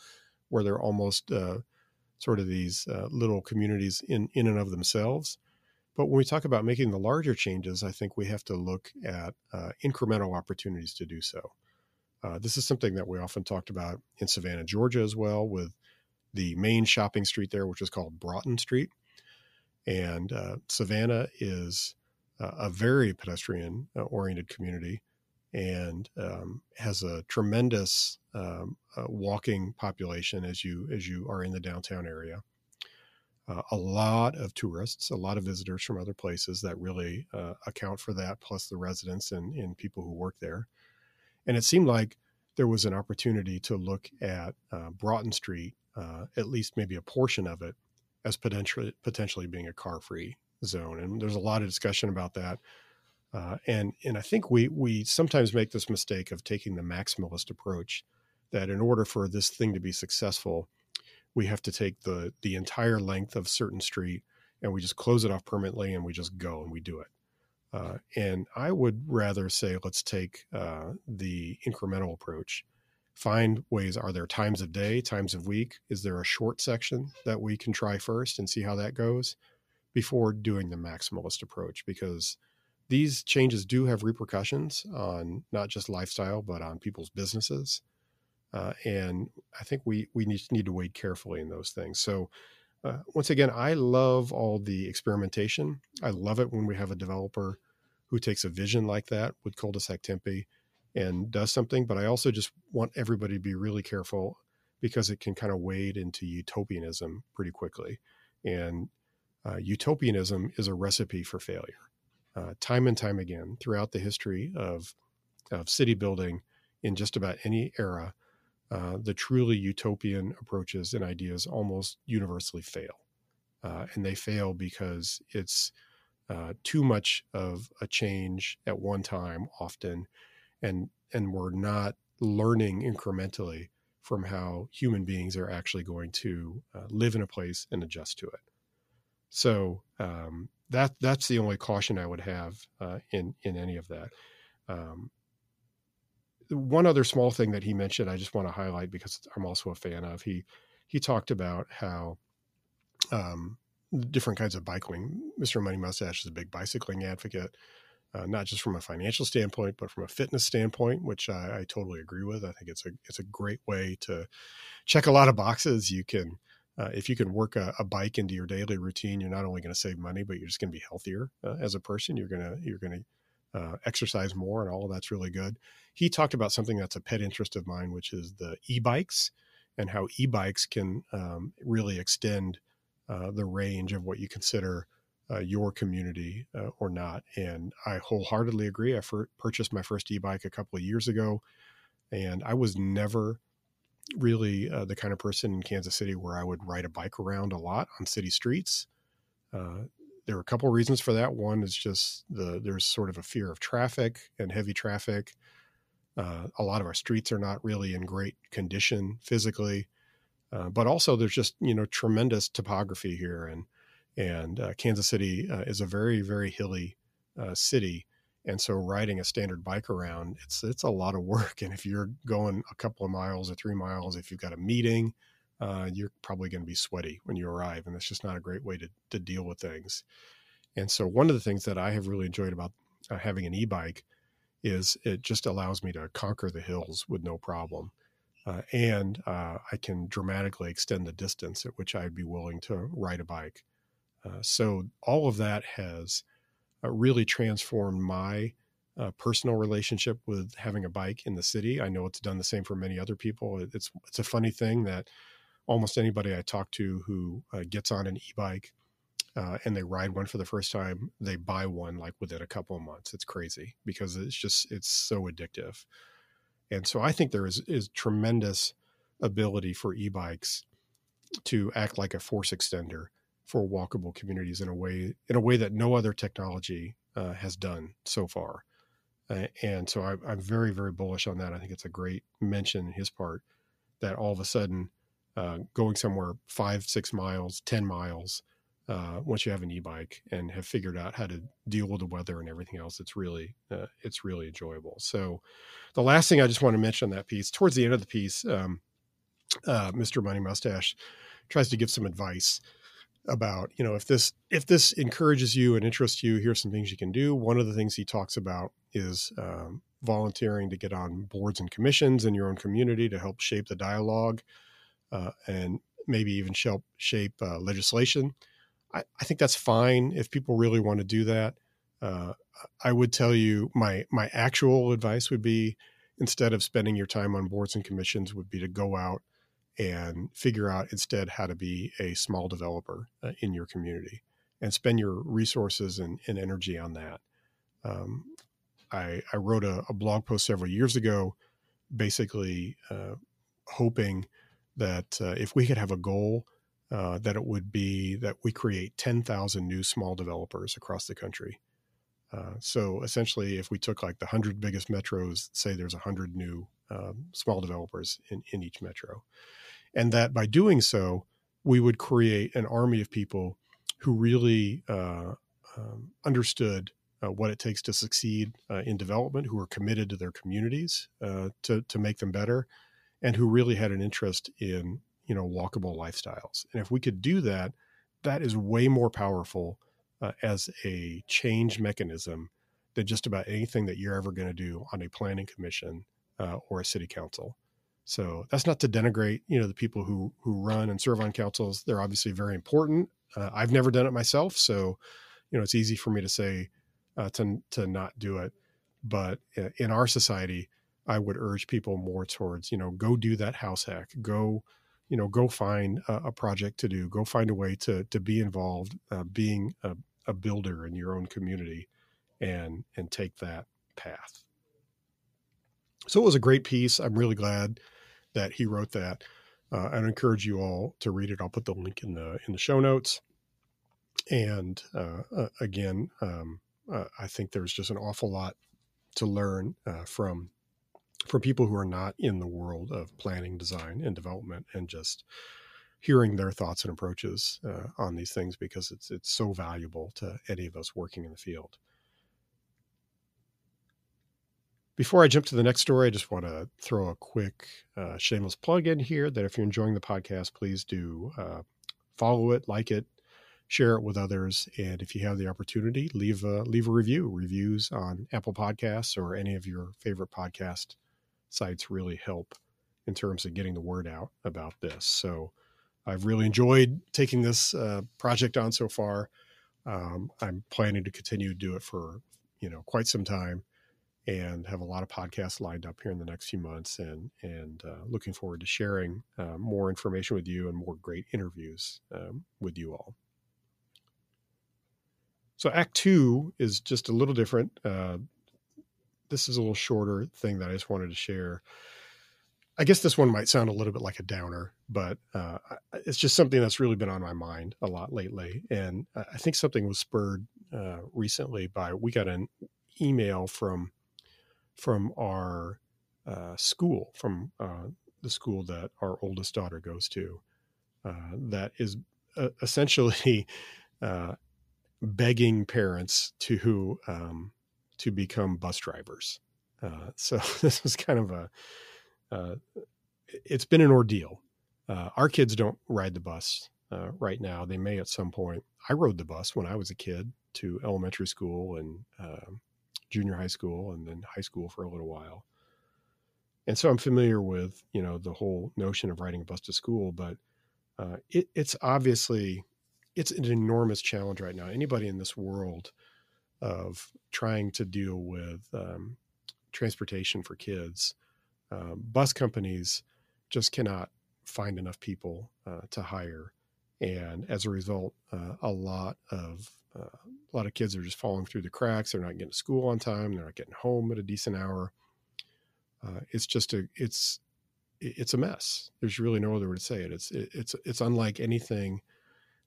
where they're almost uh, sort of these uh, little communities in, in and of themselves. But when we talk about making the larger changes, I think we have to look at uh, incremental opportunities to do so. Uh, this is something that we often talked about in Savannah, Georgia as well, with the main shopping street there, which is called Broughton Street. And uh, Savannah is uh, a very pedestrian-oriented community and um, has a tremendous um, uh, walking population as you as you are in the downtown area. Uh, a lot of tourists, a lot of visitors from other places that really uh, account for that, plus the residents and, and people who work there. And it seemed like there was an opportunity to look at uh, Broughton Street, uh, at least maybe a portion of it, as potentially potentially being a car-free zone. And there's a lot of discussion about that. Uh, and and I think we we sometimes make this mistake of taking the maximalist approach, that in order for this thing to be successful, we have to take the the entire length of certain street and we just close it off permanently and we just go and we do it. Uh, and I would rather say, let's take uh, the incremental approach find ways. Are there times of day, times of week? Is there a short section that we can try first and see how that goes before doing the maximalist approach? Because these changes do have repercussions on not just lifestyle, but on people's businesses. Uh, and I think we, we need, need to weigh carefully in those things. So uh, once again, I love all the experimentation. I love it when we have a developer who takes a vision like that with Culdesac Tempe and does something. But I also just want everybody to be really careful, because it can kind of wade into utopianism pretty quickly. And uh, utopianism is a recipe for failure. Uh, time and time again throughout the history of, of city building in just about any era, Uh, the truly utopian approaches and ideas almost universally fail. Uh, and they fail because it's uh, too much of a change at one time often, and and we're not learning incrementally from how human beings are actually going to uh, live in a place and adjust to it. So um, that that's the only caution I would have uh, in, in any of that. Um, One other small thing that he mentioned, I just want to highlight because I'm also a fan of. He he talked about how um, different kinds of biking. Mister Money Mustache is a big bicycling advocate, uh, not just from a financial standpoint, but from a fitness standpoint, which I, I totally agree with. I think it's a it's a great way to check a lot of boxes. You can uh, if you can work a, a bike into your daily routine, you're not only going to save money, but you're just going to be healthier uh, as a person. You're gonna you're gonna Uh, exercise more, and all of that's really good. He talked about something that's a pet interest of mine, which is the e-bikes, and how e-bikes can um, really extend uh, the range of what you consider uh, your community uh, or not. And I wholeheartedly agree. I f- purchased my first e-bike a couple of years ago, and I was never really uh, the kind of person in Kansas City where I would ride a bike around a lot on city streets. Uh, There are a couple of reasons for that. One is just the there's sort of a fear of traffic and heavy traffic. Uh, a lot of our streets are not really in great condition physically, uh, but also there's just, you know, tremendous topography here. And and uh, Kansas City uh, is a very, very hilly uh, city. And so riding a standard bike around, it's it's a lot of work. And if you're going a couple of miles or three miles, if you've got a meeting, Uh, you're probably going to be sweaty when you arrive, and that's just not a great way to, to deal with things. And so one of the things that I have really enjoyed about uh, having an e-bike is it just allows me to conquer the hills with no problem. Uh, and uh, I can dramatically extend the distance at which I'd be willing to ride a bike. Uh, so all of that has uh, really transformed my Uh, personal relationship with having a bike in the city. I know it's done the same for many other people. It's it's a funny thing that almost anybody I talk to who uh, gets on an e-bike uh, and they ride one for the first time, they buy one like within a couple of months. It's crazy because it's just, it's so addictive. And so I think there is, is tremendous ability for e-bikes to act like a force extender for walkable communities in a way, in a way that no other technology uh, has done so far. Uh, and so I, I'm very, very bullish on that. I think it's a great mention in his part that all of a sudden uh, going somewhere five, six miles, ten miles, uh, once you have an e-bike and have figured out how to deal with the weather and everything else, it's really, uh, it's really enjoyable. So the last thing I just want to mention on that piece, towards the end of the piece, um, uh, Mister Money Mustache tries to give some advice about, you know, if this, if this encourages you and interests you, here's some things you can do. One of the things he talks about is um, volunteering to get on boards and commissions in your own community to help shape the dialogue uh, and maybe even shape, shape uh, legislation. I, I think that's fine if people really want to do that. Uh, I would tell you my, my actual advice would be, instead of spending your time on boards and commissions, would be to go out and figure out instead how to be a small developer uh, in your community and spend your resources and, and energy on that. Um, I, I wrote a, a blog post several years ago, basically uh, hoping that uh, if we could have a goal, uh, that it would be that we create ten thousand new small developers across the country. Uh, so essentially, if we took like the one hundred biggest metros, say there's one hundred new um, small developers in, in each metro. And that by doing so, we would create an army of people who really uh, um, understood uh, what it takes to succeed uh, in development, who are committed to their communities uh, to, to make them better, and who really had an interest in, you know, walkable lifestyles. And if we could do that, that is way more powerful uh, as a change mechanism than just about anything that you're ever going to do on a planning commission uh, or a city council. So that's not to denigrate, you know, the people who who run and serve on councils. They're obviously very important. Uh, I've never done it myself, so you know it's easy for me to say uh, to to not do it. But in our society, I would urge people more towards, you know, go do that house hack. Go, you know, go find a, a project to do. Go find a way to to be involved, uh, being a, a builder in your own community, and and take that path. So it was a great piece. I'm really glad that he wrote that. Uh, I'd encourage you all to read it. I'll put the link in the in the show notes. And uh, uh, again, um, uh, I think there's just an awful lot to learn uh, from from people who are not in the world of planning, design, and development, and just hearing their thoughts and approaches uh, on these things, because it's it's so valuable to any of us working in the field. Before I jump to the next story, I just want to throw a quick uh, shameless plug in here that if you're enjoying the podcast, please do uh, follow it, like it, share it with others. And if you have the opportunity, leave a, leave a review. Reviews on Apple Podcasts or any of your favorite podcast sites really help in terms of getting the word out about this. So I've really enjoyed taking this uh, project on so far. Um, I'm planning to continue to do it for, you know, quite some time, and have a lot of podcasts lined up here in the next few months, and and uh, looking forward to sharing uh, more information with you and more great interviews um, with you all. So Act Two is just a little different. Uh, this is a little shorter thing that I just wanted to share. I guess this one might sound a little bit like a downer, but uh, it's just something that's really been on my mind a lot lately. And I think something was spurred uh, recently by, we got an email from from our uh, school, from uh, the school that our oldest daughter goes to, uh, that is uh, essentially uh, begging parents to um, to become bus drivers. Uh, so this was kind of a, uh, it's been an ordeal. Uh, our kids don't ride the bus uh, right now. They may at some point. I rode the bus when I was a kid to elementary school and uh, junior high school, and then high school for a little while. And so I'm familiar with, you know, the whole notion of riding a bus to school, but uh, it, it's obviously, it's an enormous challenge right now. Anybody in this world of trying to deal with um, transportation for kids, uh, bus companies just cannot find enough people uh, to hire. And as a result, uh, a lot of Uh, a lot of kids are just falling through the cracks. They're not getting to school on time. They're not getting home at a decent hour. Uh, it's just a, it's, it's a mess. There's really no other way to say it. It's, it's, it's unlike anything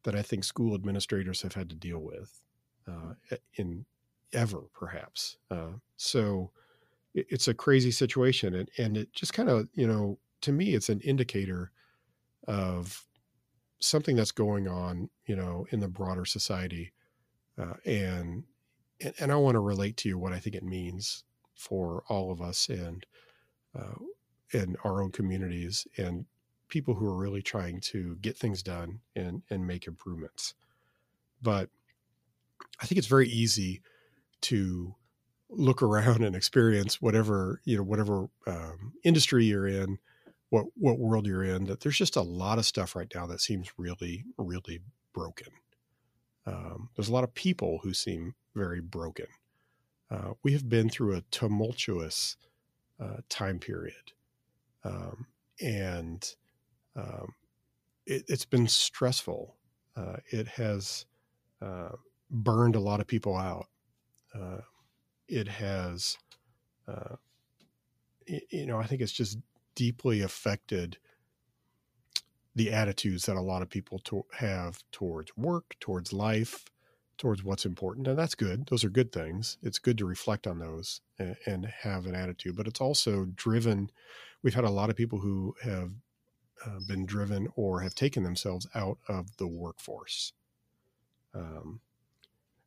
that I think school administrators have had to deal with uh, in ever, perhaps. Uh, so it, it's a crazy situation. And, and it just kind of, you know, to me, it's an indicator of something that's going on, you know, in the broader society. Uh, and, and and I want to relate to you what I think it means for all of us and uh, and our own communities and people who are really trying to get things done and and make improvements. But I think it's very easy to look around and experience whatever, you know, whatever um, industry you're in, what what world you're in, that there's just a lot of stuff right now that seems really, really broken. Um, there's a lot of people who seem very broken. Uh, we have been through a tumultuous uh, time period, um, and um, it, it's been stressful. Uh, it has uh, burned a lot of people out. Uh, it has, uh, it, you know, I think it's just deeply affected the attitudes that a lot of people to have towards work, towards life, towards what's important. And that's good. Those are good things. It's good to reflect on those and, and have an attitude, but it's also driven. We've had a lot of people who have uh, been driven or have taken themselves out of the workforce. Um,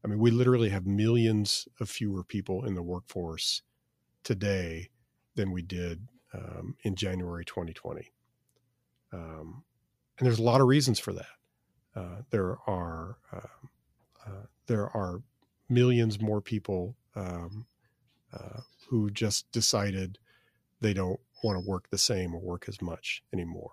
I mean, we literally have millions of fewer people in the workforce today than we did um, in January twenty twenty. Um, and there's a lot of reasons for that. Uh, there are uh, uh, there are millions more people um, uh, who just decided they don't want to work the same or work as much anymore.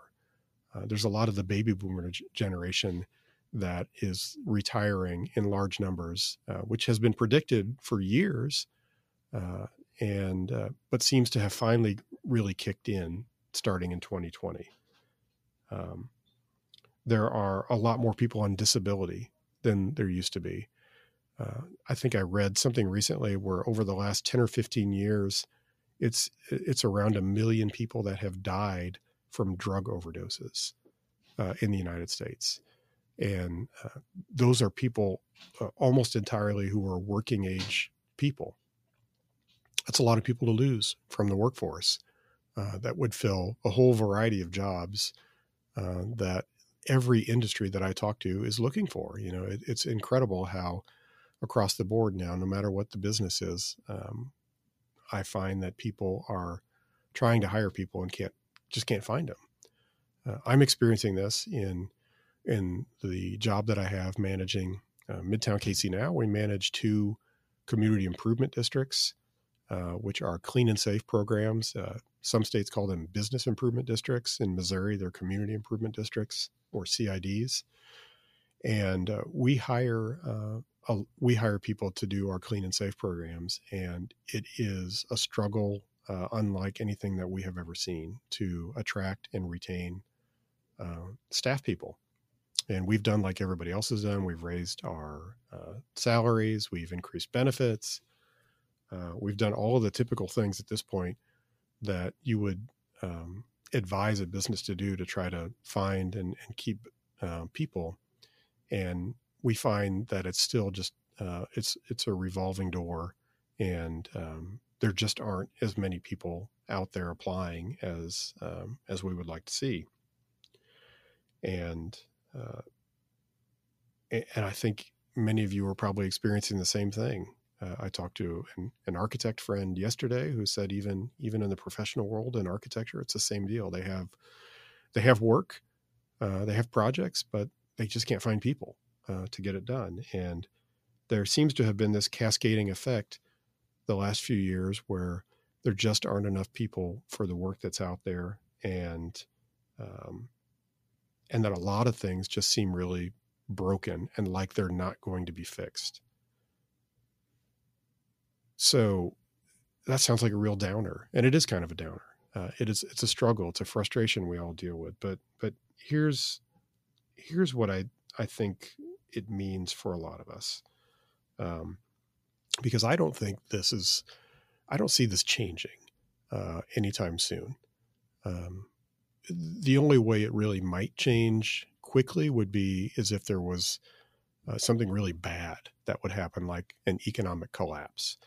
Uh, there's a lot of the baby boomer g- generation that is retiring in large numbers, uh, which has been predicted for years, uh, and uh, but seems to have finally really kicked in starting in twenty twenty. Um, there are a lot more people on disability than there used to be. Uh, I think I read something recently where over the last ten or fifteen years, it's it's around a million people that have died from drug overdoses uh, in the United States. And uh, those are people uh, almost entirely who are working age people. That's a lot of people to lose from the workforce uh, that would fill a whole variety of jobs uh, that every industry that I talk to is looking for. You know, it, it's incredible how across the board now, no matter what the business is, um, I find that people are trying to hire people and can't just can't find them. Uh, I'm experiencing this in in the job that I have managing uh, Midtown K C now. We manage two community improvement districts, uh, which are clean and safe programs. Uh, some states call them business improvement districts. In Missouri, they're community improvement districts or C I Ds. And uh, we hire uh, a, we hire people to do our clean and safe programs. And it is a struggle uh, unlike anything that we have ever seen to attract and retain uh, staff people. And we've done like everybody else has done. We've raised our uh, salaries. We've increased benefits. Uh, we've done all of the typical things at this point that you would um, advise a business to do to try to find and, and keep uh, people. And we find that it's still just, uh, it's it's a revolving door. And um, there just aren't as many people out there applying as um, as we would like to see. And... Uh, and I think many of you are probably experiencing the same thing. Uh, I talked to an, an architect friend yesterday who said even even in the professional world in architecture, it's the same deal. They have they have work, uh, they have projects, but they just can't find people uh, to get it done. And there seems to have been this cascading effect the last few years where there just aren't enough people for the work that's out there, and um, and that a lot of things just seem really broken and like they're not going to be fixed. So that sounds like a real downer, and it is kind of a downer. Uh, it is, it's a struggle. It's a frustration we all deal with, but, but here's, here's what I, I think it means for a lot of us. Um, because I don't think this is, I don't see this changing, uh, anytime soon. Um, The only way it really might change quickly would be is if there was uh, something really bad that would happen, like an economic collapse.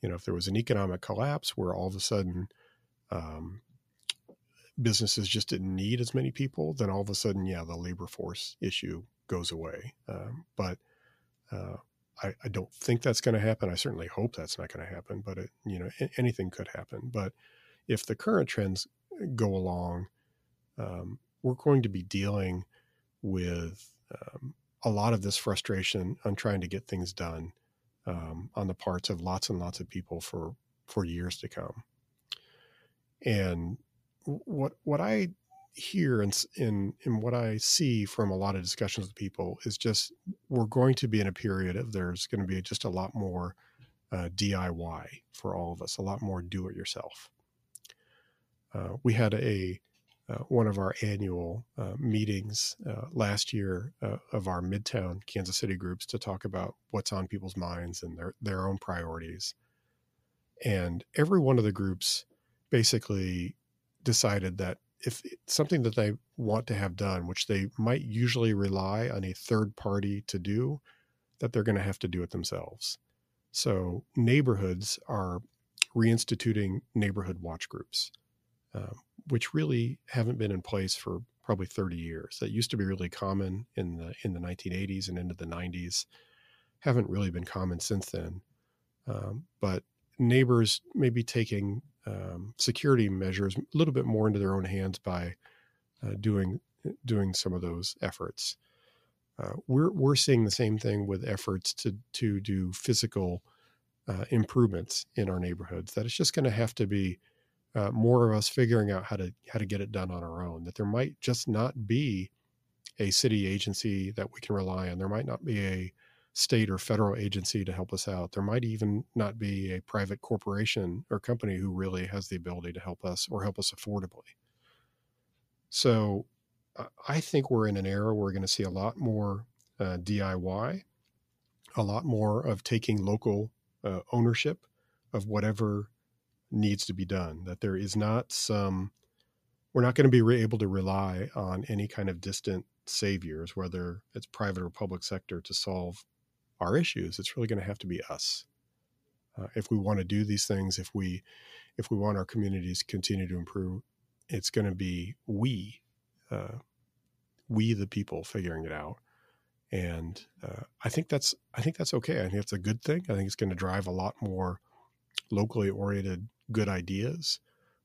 You know, if there was an economic collapse where all of a sudden um, businesses just didn't need as many people, then all of a sudden, yeah, the labor force issue goes away. Um, but uh, I, I don't think that's going to happen. I certainly hope that's not going to happen, but it, you know, anything could happen. But if the current trends go along, Um, we're going to be dealing with um, a lot of this frustration on trying to get things done um, on the parts of lots and lots of people for, for years to come. And what what I hear and in, in, in what I see from a lot of discussions with people is just we're going to be in a period of there's going to be just a lot more uh, D I Y for all of us, a lot more do-it-yourself. Uh, we had a... Uh, one of our annual uh, meetings uh, last year uh, of our Midtown Kansas City groups to talk about what's on people's minds and their, their own priorities. And every one of the groups basically decided that if it's something that they want to have done, which they might usually rely on a third party to do, that they're going to have to do it themselves. So neighborhoods are reinstituting neighborhood watch groups, um, which really haven't been in place for probably thirty years. That used to be really common in the in the nineteen eighties and into the nineties. Haven't really been common since then. Um, but neighbors maybe taking um, security measures a little bit more into their own hands by uh, doing doing some of those efforts. Uh, we're we're seeing the same thing with efforts to to do physical uh, improvements in our neighborhoods. That it's just going to have to be uh, more of us figuring out how to how to get it done on our own. That there might just not be a city agency that we can rely on. There might not be a state or federal agency to help us out. There might even not be a private corporation or company who really has the ability to help us or help us affordably. So I think we're in an era where we're going to see a lot more uh, D I Y, a lot more of taking local uh, ownership of whatever needs to be done, that there is not some, we're not going to be able to rely on any kind of distant saviors, whether it's private or public sector, to solve our issues. It's really going to have to be us. Uh, if we want to do these things, if we, if we want our communities to continue to improve, it's going to be we, uh, we, the people figuring it out. And uh, I think that's, I think that's okay. I think that's a good thing. I think it's going to drive a lot more locally oriented, good ideas,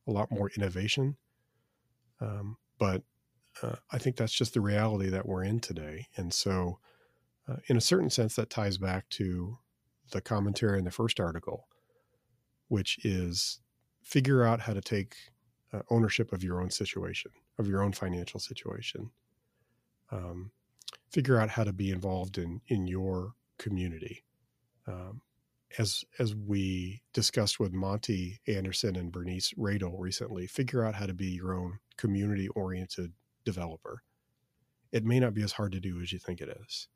a lot more innovation. Um, but Uh, I think that's just the reality that we're in today. And so uh, in a certain sense, that ties back to the commentary in the first article, which is figure out how to take uh, ownership of your own situation, of your own financial situation. Um, figure out how to be involved in, in your community. Um, as, as we discussed with Monty Anderson and Bernice Radel recently, figure out how to be your own community-oriented developer. It may not be as hard to do as you think it is.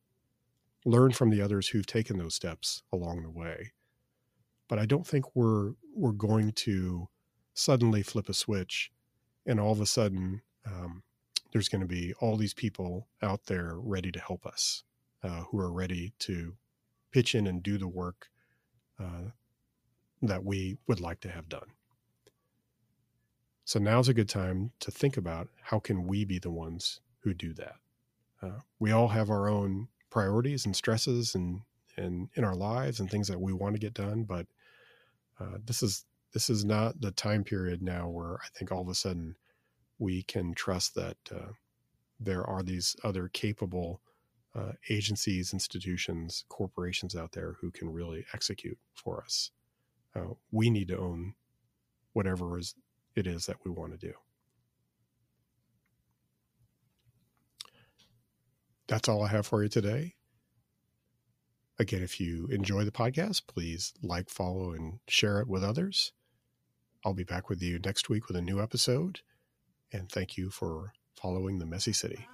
Learn from the others who've taken those steps along the way. But I don't think we're we're going to suddenly flip a switch and all of a sudden um, there's going to be all these people out there ready to help us, uh, who are ready to pitch in and do the work uh, that we would like to have done. So now's a good time to think about how can we be the ones who do that. Uh, we all have our own priorities and stresses and, and in our lives and things that we want to get done. But uh, this is this is not the time period now where I think all of a sudden we can trust that uh, there are these other capable uh, agencies, institutions, corporations out there who can really execute for us. Uh, we need to own whatever is it is that we want to do. That's all I have for you today. Again, if you enjoy the podcast, please like, follow, and share it with others. I'll be back with you next week with a new episode. And thank you for following the Messy City.